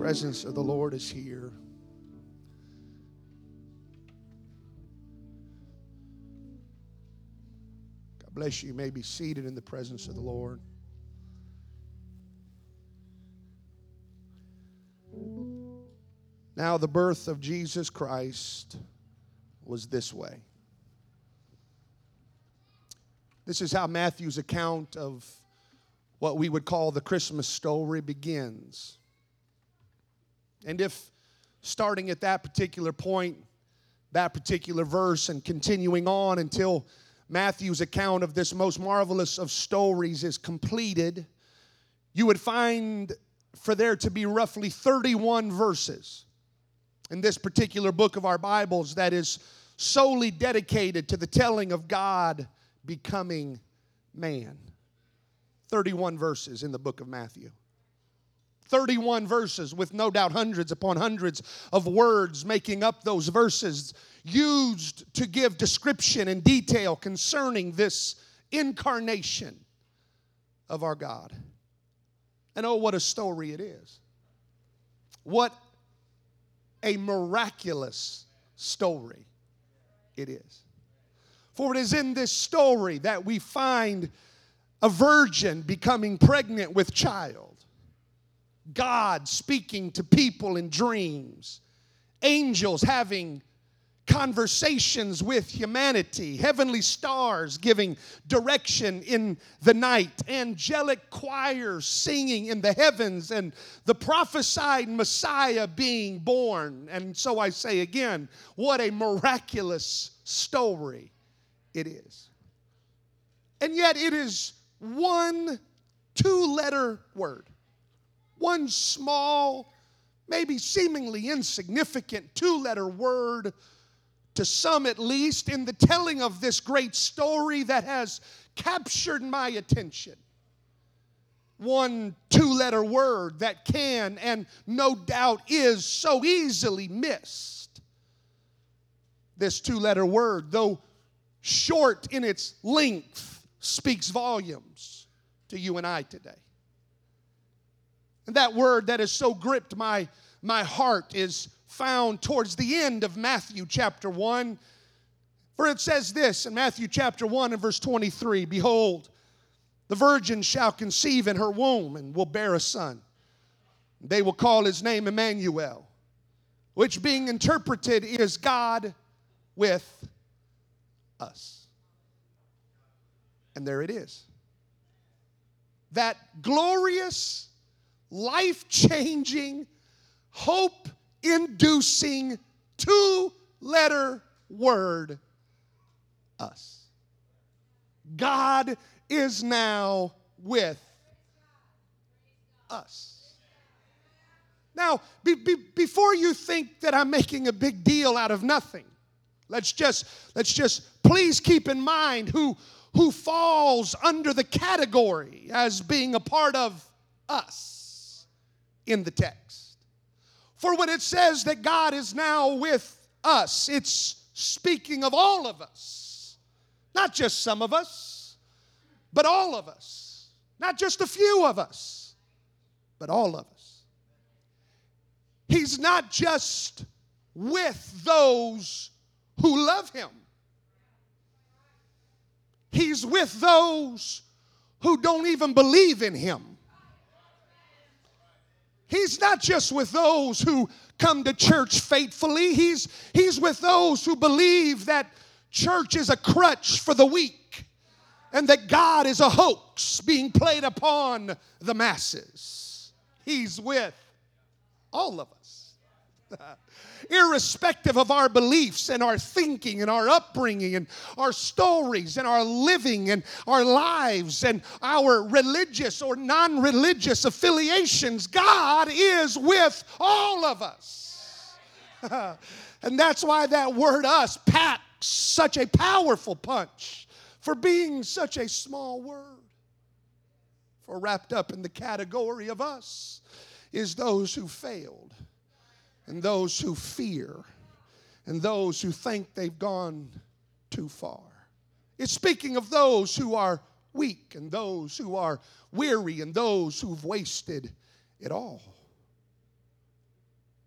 presence of the Lord is here. God bless you. You may be seated in the presence of the Lord. Now, the birth of Jesus Christ was this way. This is how Matthew's account of what we would call the Christmas story begins. And if starting at that particular point, that particular verse, and continuing on until Matthew's account of this most marvelous of stories is completed, you would find for there to be roughly 31 verses in this particular book of our Bibles that is solely dedicated to the telling of God becoming man. 31 verses in the book of Matthew. 31 verses with no doubt hundreds upon hundreds of words making up those verses used to give description and detail concerning this incarnation of our God. And oh, what a story it is. What a miraculous story it is. For it is in this story that we find a virgin becoming pregnant with child, God speaking to people in dreams, angels having conversations with humanity, heavenly stars giving direction in the night, angelic choirs singing in the heavens, and the prophesied Messiah being born. And so I say again, what a miraculous story it is. And yet it is one two-letter word, one small, maybe seemingly insignificant two-letter word to some at least in the telling of this great story that has captured my attention. One two-letter word that can and no doubt is so easily missed. This two-letter word, though short in its length, speaks volumes to you and I today. And that word that has so gripped my heart is found towards the end of Matthew chapter 1. For it says this in Matthew chapter 1 and verse 23, "Behold, the virgin shall conceive in her womb and will bear a son. They will call his name Emmanuel," which being interpreted is God with us. And there it is. That glorious, life-changing, hope-inducing, two-letter word, us. God is now with us. Now, before you think that I'm making a big deal out of nothing, let's just please keep in mind who falls under the category as being a part of us in the text. For when it says that God is now with us, it's speaking of all of us. Not just some of us, but all of us. Not just a few of us, but all of us. He's not just with those who love Him. He's with those who don't even believe in Him. He's not just with those who come to church faithfully. He's with those who believe that church is a crutch for the weak and that God is a hoax being played upon the masses. He's with all of us. Irrespective of our beliefs and our thinking and our upbringing and our stories and our living and our lives and our religious or non-religious affiliations, God is with all of us. And that's why that word us packs such a powerful punch for being such a small word. For wrapped up in the category of us is those who failed, and those who fear, and those who think they've gone too far. It's speaking of those who are weak, and those who are weary, and those who've wasted it all.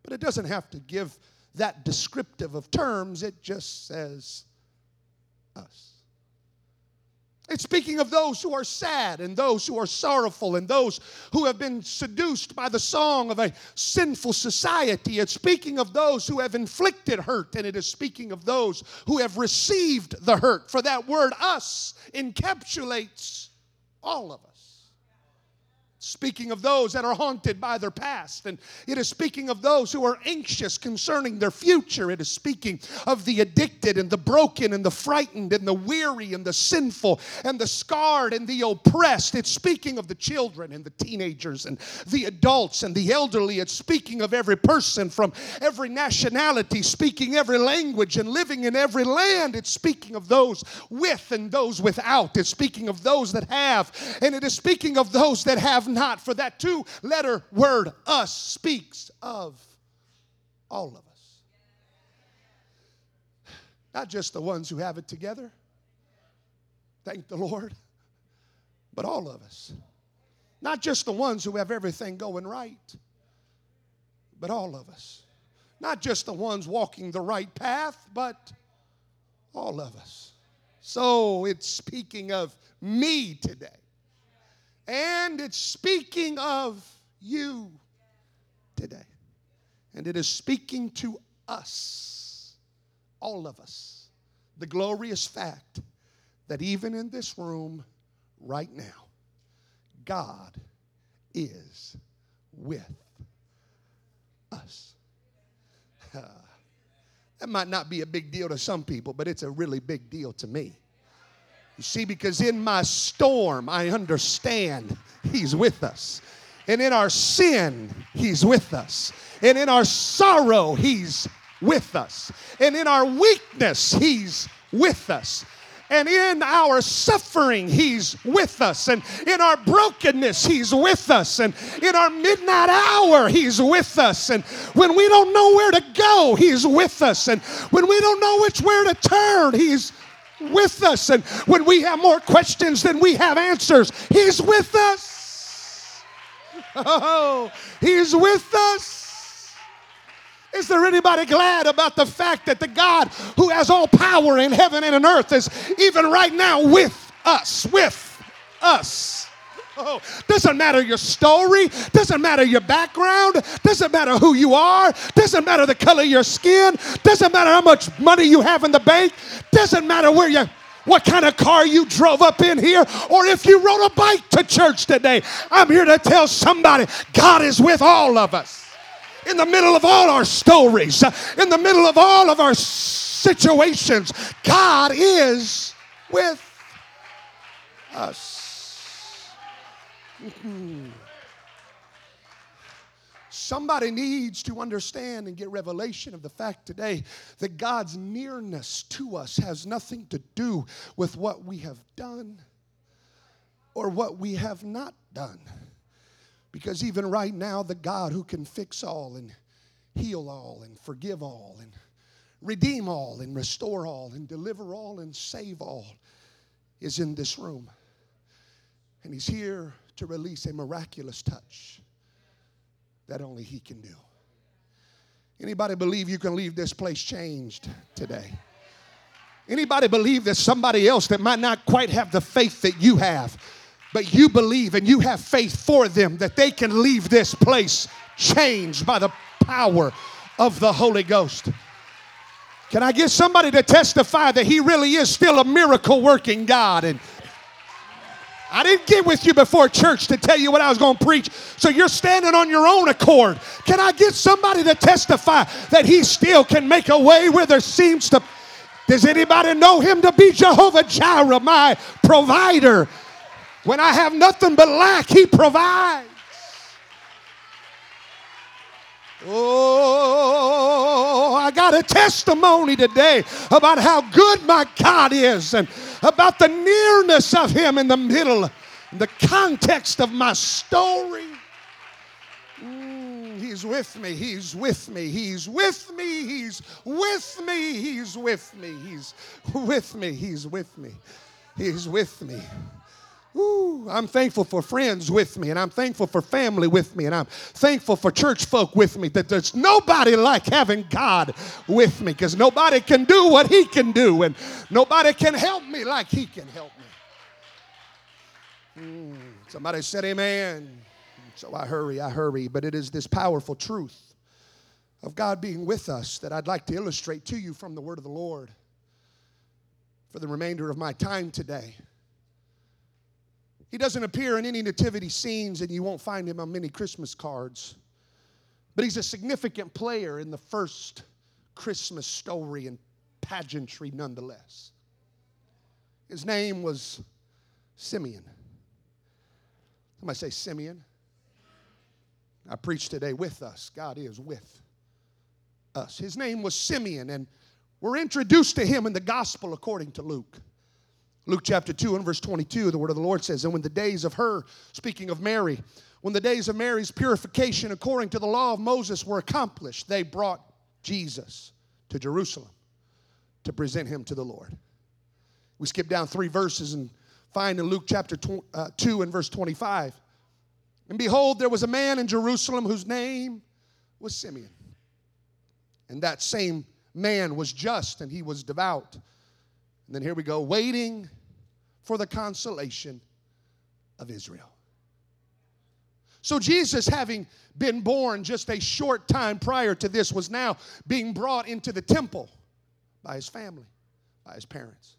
But it doesn't have to give that descriptive of terms. It just says us. It's speaking of those who are sad and those who are sorrowful and those who have been seduced by the song of a sinful society. It's speaking of those who have inflicted hurt, and it is speaking of those who have received the hurt. For that word us encapsulates all of us. Speaking of those that are haunted by their past, and it is speaking of those who are anxious concerning their future. It is speaking of the addicted and the broken and the frightened and the weary and the sinful and the scarred and the oppressed. It's speaking of the children and the teenagers and the adults and the elderly. It's speaking of every person from every nationality, speaking every language and living in every land. It's speaking of those with and those without. It's speaking of those that have, and it is speaking of those that have not. For that two-letter word, us, speaks of all of us. Not just the ones who have it together, thank the Lord, but all of us. Not just the ones who have everything going right, but all of us. Not just the ones walking the right path, but all of us. So it's speaking of me today. And it's speaking of you today. And it is speaking to us, all of us, the glorious fact that even in this room right now, God is with us. That might not be a big deal to some people, but it's a really big deal to me. You see, because in my storm, I understand He's with us. And in our sin, He's with us. And in our sorrow, He's with us. And in our weakness, He's with us. And in our suffering, He's with us. And in our brokenness, He's with us. And in our midnight hour, He's with us. And when we don't know where to go, He's with us. And when we don't know which way to turn, He's with us. And when we have more questions than we have answers, He's with us. Oh, He's with us. Is there anybody glad about the fact that the God who has all power in heaven and in earth is even right now with us? With us. Oh, doesn't matter your story, doesn't matter your background, doesn't matter who you are, doesn't matter the color of your skin, doesn't matter how much money you have in the bank, doesn't matter where you, what kind of car you drove up in here, or if you rode a bike to church today. I'm here to tell somebody God is with all of us. In the middle of all our stories, in the middle of all of our situations, God is with us. Somebody needs to understand and get revelation of the fact today that God's nearness to us has nothing to do with what we have done or what we have not done. Because even right now, the God who can fix all and heal all and forgive all and redeem all and restore all and deliver all and save all is in this room. And He's here to release a miraculous touch that only He can do. Anybody believe you can leave this place changed today? Anybody believe there's somebody else that might not quite have the faith that you have, but you believe and you have faith for them that they can leave this place changed by the power of the Holy Ghost? Can I get somebody to testify that He really is still a miracle-working God? And I didn't get with you before church to tell you what I was going to preach, so you're standing on your own accord. Can I get somebody to testify that He still can make a way where there seems to? Does anybody know Him to be Jehovah Jireh, my provider? When I have nothing but lack, He provides. Oh, I got a testimony today about how good my God is and about the nearness of Him in the middle, in the context of my story. He's with me, He's with me, He's with me, He's with me, He's with me, He's with me, He's with me, He's with me. Woo, I'm thankful for friends with me, and I'm thankful for family with me, and I'm thankful for church folk with me, that there's nobody like having God with me, because nobody can do what he can do, and nobody can help me like he can help me. Somebody said amen. So I hurry, but it is this powerful truth of God being with us that I'd like to illustrate to you from the word of the Lord for the remainder of my time today. He doesn't appear in any nativity scenes, and you won't find him on many Christmas cards. But he's a significant player in the first Christmas story and pageantry nonetheless. His name was Simeon. Somebody say Simeon. I preach today with us. God is with us. His name was Simeon, and we're introduced to him in the gospel according to Luke. Luke chapter 2 and verse 22, the word of the Lord says, and when the days of her, speaking of Mary, when the days of Mary's purification according to the law of Moses were accomplished, they brought Jesus to Jerusalem to present him to the Lord. We skip down 3 verses and find in Luke chapter 2 and verse 25, and behold, there was a man in Jerusalem whose name was Simeon. And that same man was just, and he was devout. And then here we go, waiting for the consolation of Israel. So Jesus, having been born just a short time prior to this, was now being brought into the temple by his family, by his parents.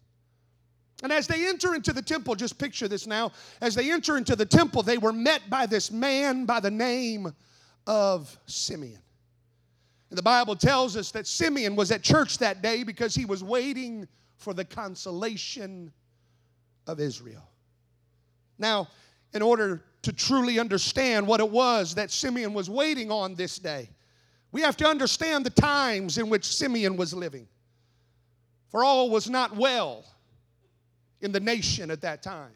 And as they enter into the temple, just picture this now, as they enter into the temple, they were met by this man by the name of Simeon. And the Bible tells us that Simeon was at church that day because he was waiting for the consolation of Israel. Now, in order to truly understand what it was that Simeon was waiting on this day, we have to understand the times in which Simeon was living. For all was not well in the nation at that time.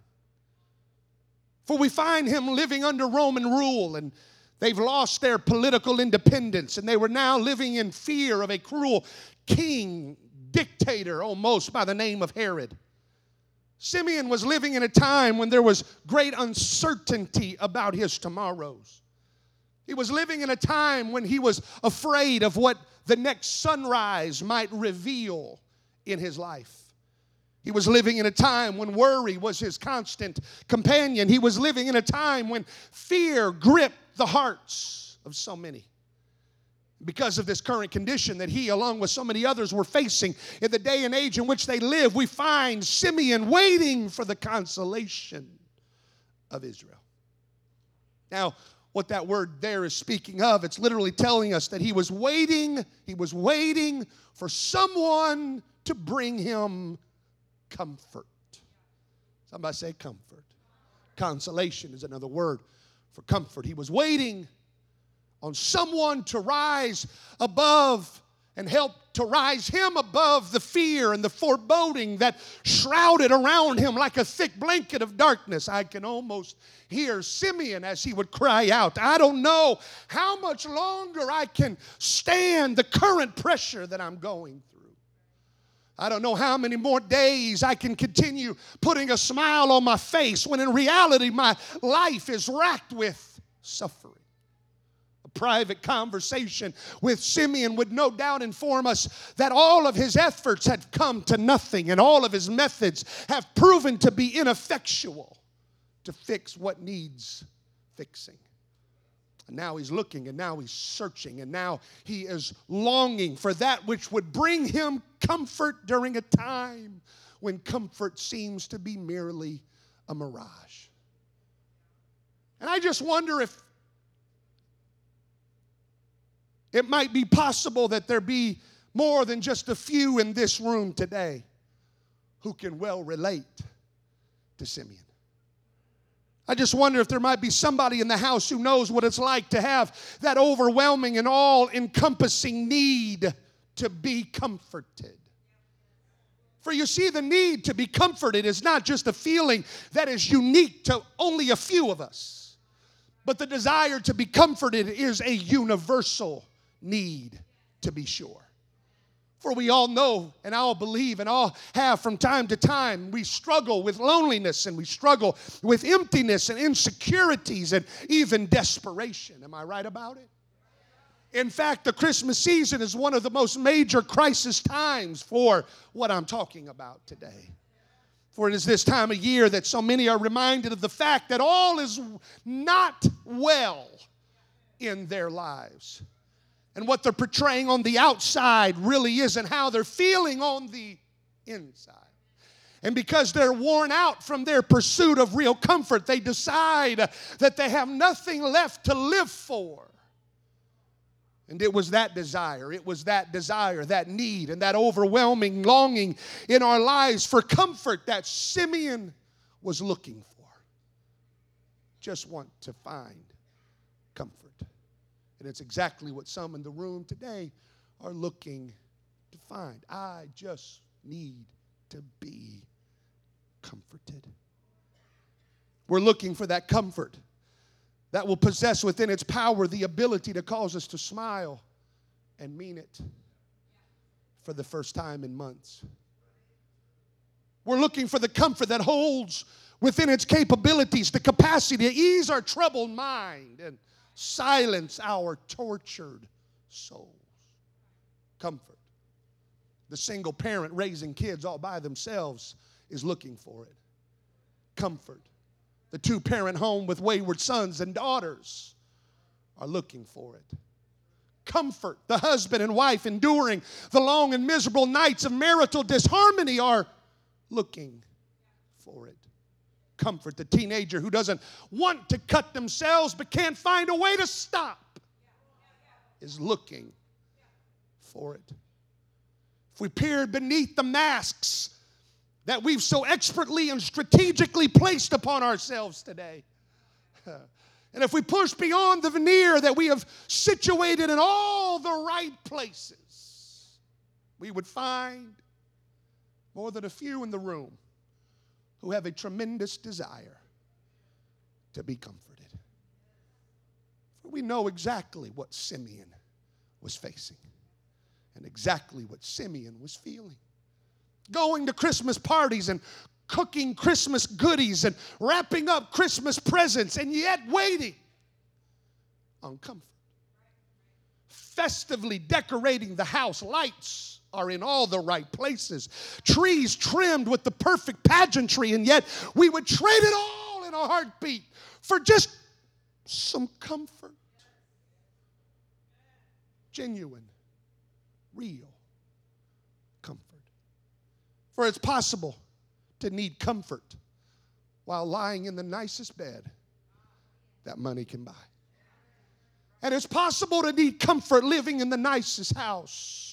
For we find him living under Roman rule, and they've lost their political independence, and they were now living in fear of a cruel king, dictator almost, by the name of Herod. Simeon was living in a time when there was great uncertainty about his tomorrows. He was living in a time when he was afraid of what the next sunrise might reveal in his life. He was living in a time when worry was his constant companion. He was living in a time when fear gripped the hearts of so many. Because of this current condition that he, along with so many others, were facing in the day and age in which they live, we find Simeon waiting for the consolation of Israel. Now, what that word there is speaking of, it's literally telling us that he was waiting for someone to bring him comfort. Somebody say comfort. Consolation is another word for comfort. He was waiting on someone to rise above and help to rise him above the fear and the foreboding that shrouded around him like a thick blanket of darkness. I can almost hear Simeon as he would cry out, I don't know how much longer I can stand the current pressure that I'm going through. I don't know how many more days I can continue putting a smile on my face when in reality my life is racked with suffering. Private conversation with Simeon would no doubt inform us that all of his efforts had come to nothing, and all of his methods have proven to be ineffectual to fix what needs fixing. And now he's looking, and now he's searching, and now he is longing for that which would bring him comfort during a time when comfort seems to be merely a mirage. And I just wonder if it might be possible that there be more than just a few in this room today who can well relate to Simeon. I just wonder if there might be somebody in the house who knows what it's like to have that overwhelming and all-encompassing need to be comforted. For you see, the need to be comforted is not just a feeling that is unique to only a few of us, but the desire to be comforted is a universal need, to be sure. For we all know and all believe and all have from time to time, we struggle with loneliness and we struggle with emptiness and insecurities and even desperation. Am I right about it? In fact, the Christmas season is one of the most major crisis times for what I'm talking about today. For it is this time of year that so many are reminded of the fact that all is not well in their lives. And what they're portraying on the outside really isn't how they're feeling on the inside. And because they're worn out from their pursuit of real comfort, they decide that they have nothing left to live for. And it was that desire, that need, and that overwhelming longing in our lives for comfort that Simeon was looking for. Just want to find comfort. And it's exactly what some in the room today are looking to find. I just need to be comforted. We're looking for that comfort that will possess within its power the ability to cause us to smile and mean it for the first time in months. We're looking for the comfort that holds within its capabilities the capacity to ease our troubled mind and silence our tortured souls. Comfort. The single parent raising kids all by themselves is looking for it. Comfort. The two-parent home with wayward sons and daughters are looking for it. Comfort. The husband and wife enduring the long and miserable nights of marital disharmony are looking for it. Comfort. The teenager who doesn't want to cut themselves but can't find a way to stop is looking for it. If we peered beneath the masks that we've so expertly and strategically placed upon ourselves today, and if we push beyond the veneer that we have situated in all the right places, we would find more than a few in the room who have a tremendous desire to be comforted. For we know exactly what Simeon was facing and exactly what Simeon was feeling. Going to Christmas parties and cooking Christmas goodies and wrapping up Christmas presents and yet waiting on comfort. Festively decorating the house, lights are in all the right places. Trees trimmed with the perfect pageantry, and yet we would trade it all in a heartbeat for just some comfort. Genuine, real comfort. For it's possible to need comfort while lying in the nicest bed that money can buy. And it's possible to need comfort living in the nicest house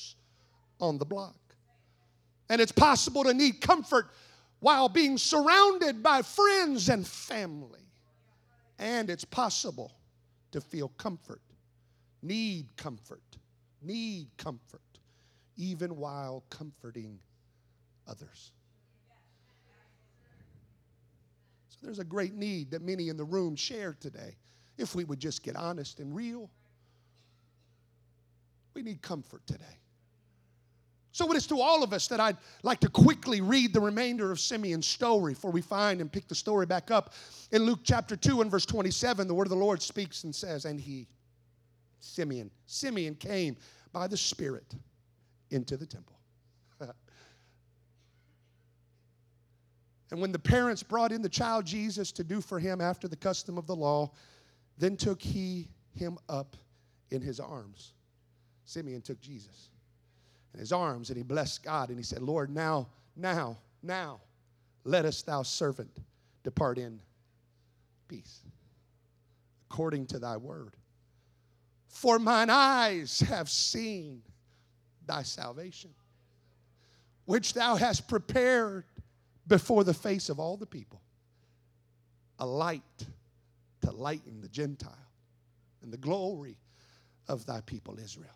on the block. And it's possible to need comfort while being surrounded by friends and family. And it's possible to feel comfort, need comfort, even while comforting others. So there's a great need that many in the room share today. If we would just get honest and real, we need comfort today. So it is to all of us that I'd like to quickly read the remainder of Simeon's story, for we find and pick the story back up in Luke chapter 2 and verse 27. The word of the Lord speaks and says, and he, Simeon came by the Spirit into the temple. And when the parents brought in the child Jesus to do for him after the custom of the law, then took he him up in his arms. Simeon took Jesus in his arms, and he blessed God, and he said, Lord, now, lettest thou servant depart in peace, according to thy word. For mine eyes have seen thy salvation, which thou hast prepared before the face of all the people, a light to lighten the Gentile, and the glory of thy people Israel.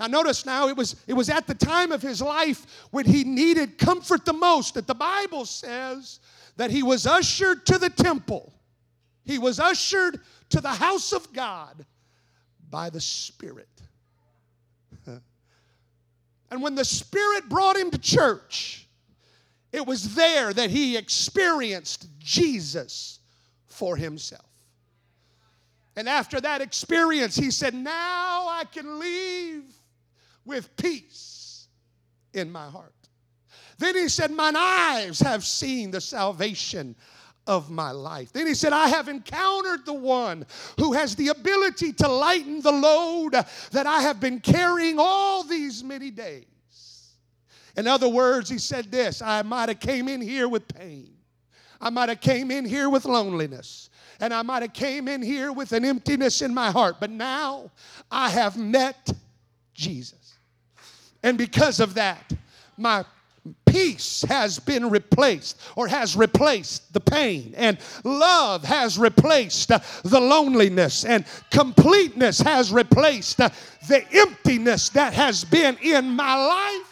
Now notice now, it was at the time of his life when he needed comfort the most that the Bible says that he was ushered to the temple. He was ushered to the house of God by the Spirit. And when the Spirit brought him to church, it was there that he experienced Jesus for himself. And after that experience, he said, now I can leave with peace in my heart. Then he said, mine eyes have seen the salvation of my life. Then he said, I have encountered the one who has the ability to lighten the load that I have been carrying all these many days. In other words, he said this, I might have came in here with pain. I might have came in here with loneliness. And I might have came in here with an emptiness in my heart. But now I have met Jesus. And because of that, my peace has been replaced, or has replaced the pain, and love has replaced the loneliness, and completeness has replaced the emptiness that has been in my life.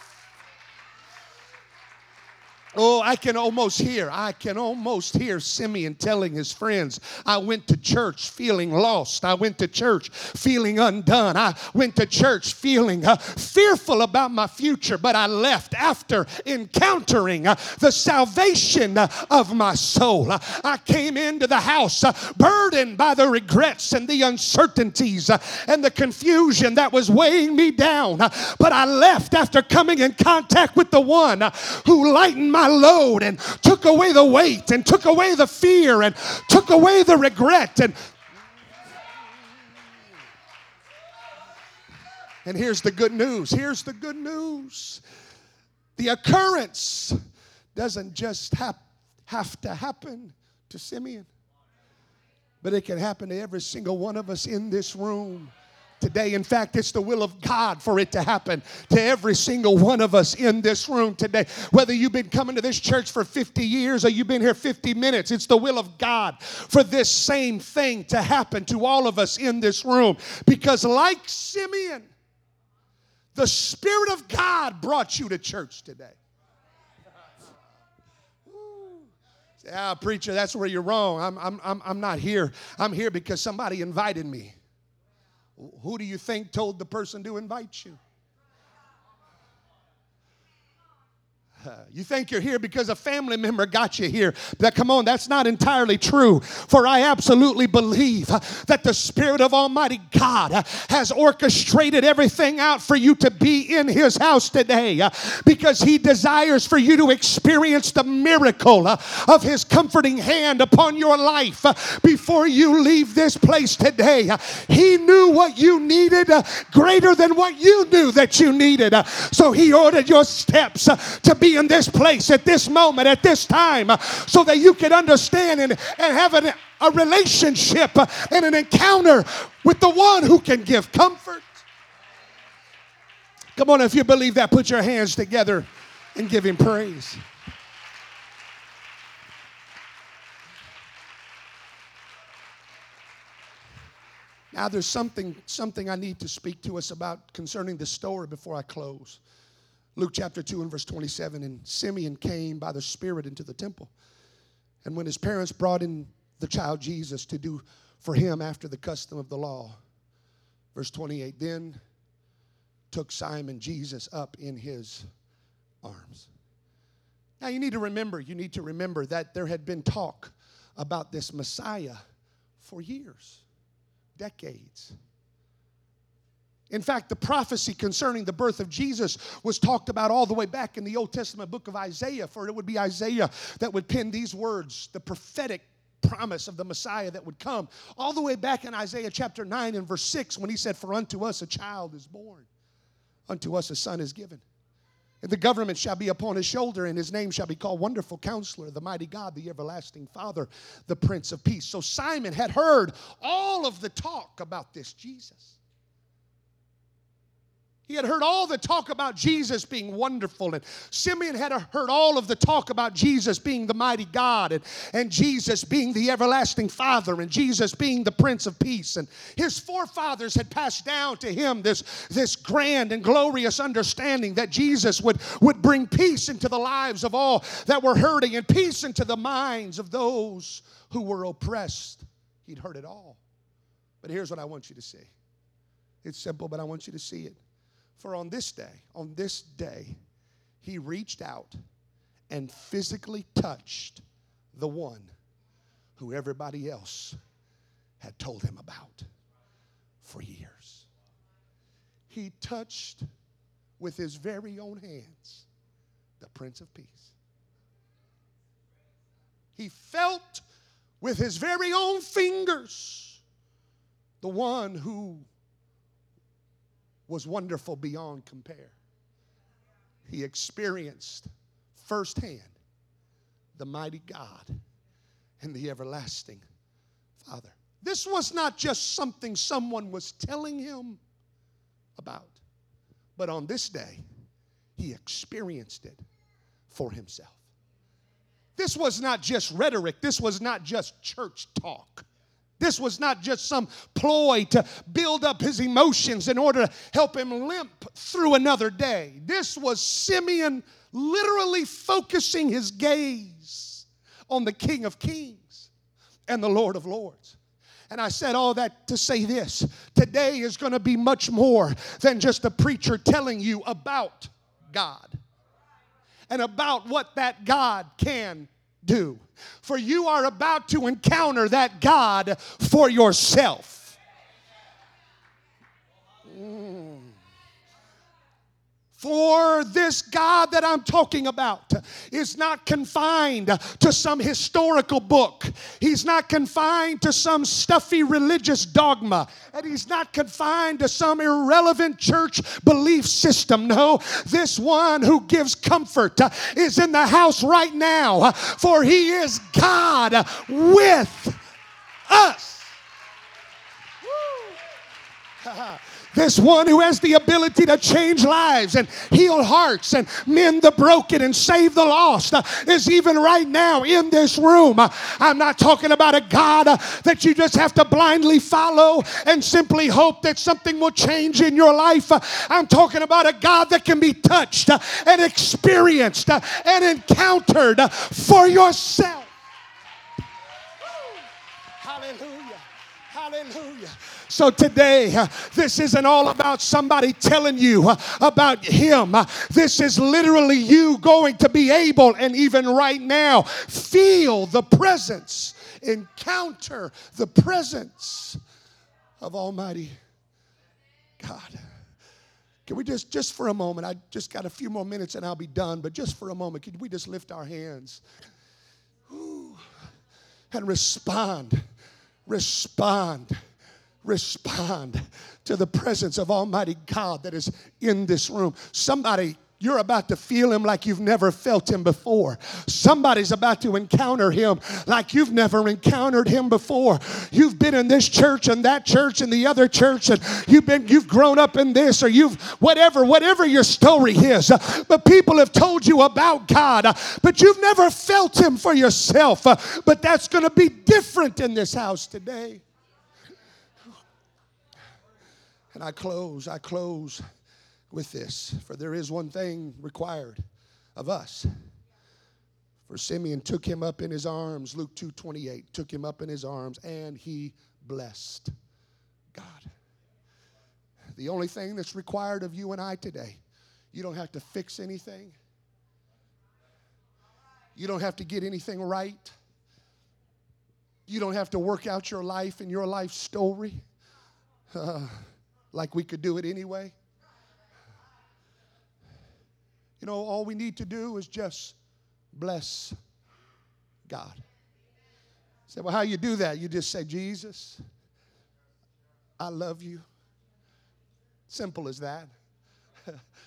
Oh, I can almost hear Simeon telling his friends, I went to church feeling lost. I went to church feeling undone. I went to church feeling fearful about my future, but I left after encountering the salvation of my soul. I came into the house burdened by the regrets and the uncertainties and the confusion that was weighing me down, but I left after coming in contact with the one who lightened my load and took away the weight and took away the fear and took away the regret. And here's the good news. Here's the good news. The occurrence doesn't just have to happen to Simeon, but it can happen to every single one of us in this room today. In fact, it's the will of God for it to happen to every single one of us in this room today. Whether you've been coming to this church for 50 years or you've been here 50 minutes, it's the will of God for this same thing to happen to all of us in this room. Because like Simeon, the Spirit of God brought you to church today. Say, preacher, that's where you're wrong. I'm not here. I'm here because somebody invited me. Who do you think told the person to invite you? You think you're here because a family member got you here. But come on, that's not entirely true. For I absolutely believe that the Spirit of Almighty God has orchestrated everything out for you to be in His house today, because He desires for you to experience the miracle of His comforting hand upon your life before you leave this place today. He knew what you needed greater than what you knew that you needed. So He ordered your steps to be in this place at this moment, at this time, so that you can understand and have a relationship and an encounter with the one who can give comfort. Come on, if you believe that, put your hands together and give Him praise. Now there's something I need to speak to us about concerning this story before I close. Luke chapter 2 and verse 27, and Simeon came by the Spirit into the temple. And when his parents brought in the child Jesus to do for him after the custom of the law, verse 28, then took Simon Jesus up in his arms. Now you need to remember that there had been talk about this Messiah for years, decades. In fact, the prophecy concerning the birth of Jesus was talked about all the way back in the Old Testament book of Isaiah, for it would be Isaiah that would pen these words, the prophetic promise of the Messiah that would come, all the way back in Isaiah chapter 9 and verse 6, when he said, for unto us a child is born, unto us a son is given. And the government shall be upon his shoulder, and his name shall be called Wonderful Counselor, the Mighty God, the Everlasting Father, the Prince of Peace. So Simon had heard all of the talk about this Jesus. He had heard all the talk about Jesus being wonderful, and Simeon had heard all of the talk about Jesus being the mighty God, and Jesus being the everlasting Father, and Jesus being the Prince of Peace. And his forefathers had passed down to him this grand and glorious understanding that Jesus would bring peace into the lives of all that were hurting and peace into the minds of those who were oppressed. He'd heard it all. But here's what I want you to see. It's simple, but I want you to see it. For on this day, he reached out and physically touched the one who everybody else had told him about for years. He touched with his very own hands the Prince of Peace. He felt with his very own fingers the one who was wonderful beyond compare. He experienced firsthand the mighty God and the everlasting Father. This was not just something someone was telling him about, but on this day, he experienced it for himself. This was not just rhetoric. This was not just church talk. This was not just some ploy to build up his emotions in order to help him limp through another day. This was Simeon literally focusing his gaze on the King of Kings and the Lord of Lords. And I said all that to say this. Today is going to be much more than just a preacher telling you about God and about what that God can do. For you are about to encounter that God for yourself. For this God that I'm talking about is not confined to some historical book. He's not confined to some stuffy religious dogma. And he's not confined to some irrelevant church belief system. No, this one who gives comfort is in the house right now. For he is God with us. Woo. This one who has the ability to change lives and heal hearts and mend the broken and save the lost is even right now in this room. I'm not talking about a God that you just have to blindly follow and simply hope that something will change in your life. I'm talking about a God that can be touched and experienced and encountered for yourself. Hallelujah. Hallelujah. So today, this isn't all about somebody telling you about him. This is literally you going to be able, and even right now, feel the presence, encounter the presence of Almighty God. Can we just for a moment, I just got a few more minutes and I'll be done, but just for a moment, could we just lift our hands and respond? Respond to the presence of Almighty God that is in this room. Somebody, you're about to feel him like you've never felt him before. Somebody's about to encounter him like you've never encountered him before. You've been in this church and that church and the other church, and you've grown up in this, or you've whatever your story is. But people have told you about God, but you've never felt him for yourself. But that's going to be different in this house today. And I close with this. For there is one thing required of us. For Simeon took him up in his arms, Luke 2:28, took him up in his arms, and he blessed God. The only thing that's required of you and I today, you don't have to fix anything. You don't have to get anything right. You don't have to work out your life and your life story. Like we could do it anyway. You know, all we need to do is just bless God. You say, well, how you do that? You just say, Jesus, I love you. Simple as that.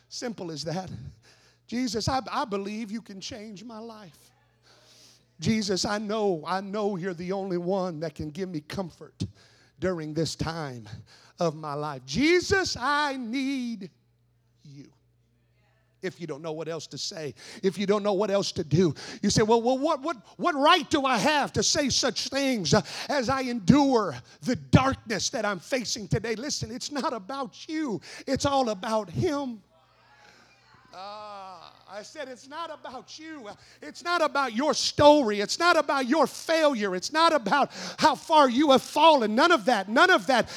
Simple as that. Jesus, I believe you can change my life. Jesus, I know you're the only one that can give me comfort during this time of my life. Jesus, I need you. If you don't know what else to say, if you don't know what else to do, you say, well, what right do I have to say such things as I endure the darkness that I'm facing today? Listen, it's not about you. It's all about him. I said, it's not about you. It's not about your story. It's not about your failure. It's not about how far you have fallen. None of that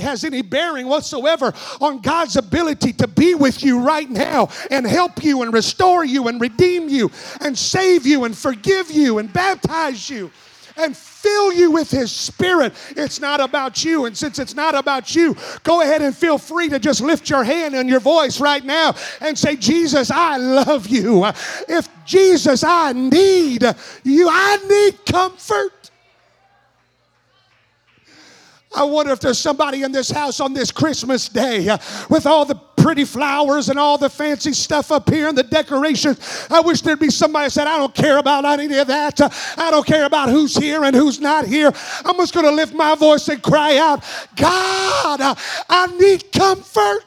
has any bearing whatsoever on God's ability to be with you right now and help you and restore you and redeem you and save you and forgive you and baptize you and fill you with His Spirit. It's not about you. And since it's not about you, go ahead and feel free to just lift your hand and your voice right now and say, Jesus, I love you. If Jesus, I need you, I need comfort. I wonder if there's somebody in this house on this Christmas day with all the pretty flowers and all the fancy stuff up here and the decorations. I wish there'd be somebody that said, I don't care about any of that. I don't care about who's here and who's not here. I'm just going to lift my voice and cry out, God, I need comfort.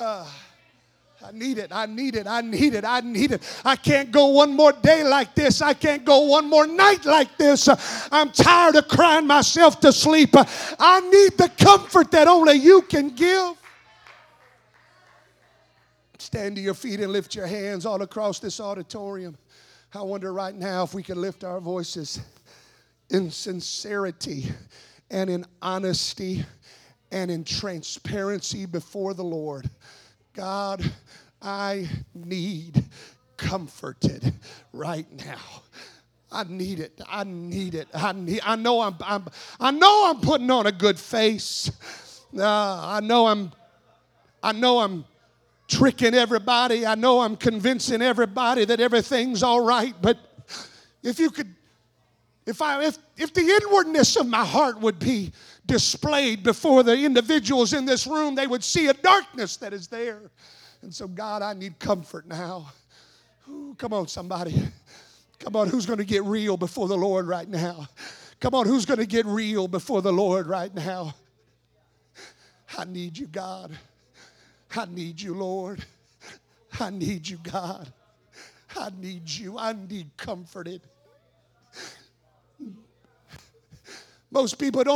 I need it. I need it. I need it. I need it. I can't go one more day like this. I can't go one more night like this. I'm tired of crying myself to sleep. I need the comfort that only you can give. Stand to your feet and lift your hands all across this auditorium. I wonder right now if we can lift our voices in sincerity and in honesty and in transparency before the Lord. God, I need comforted right now. I need it. I need it. I know I'm putting on a good face. I know I'm tricking everybody. I know I'm convincing everybody that everything's all right. But if you could, if the inwardness of my heart would be displayed before the individuals in this room, they would see a darkness that is there. And so, God, I need comfort now. Ooh, come on, somebody. Come on, who's going to get real before the Lord right now? Come on, who's going to get real before the Lord right now? I need you, God. I need you, Lord. I need you, God. I need you. I need comforted. Most people don't.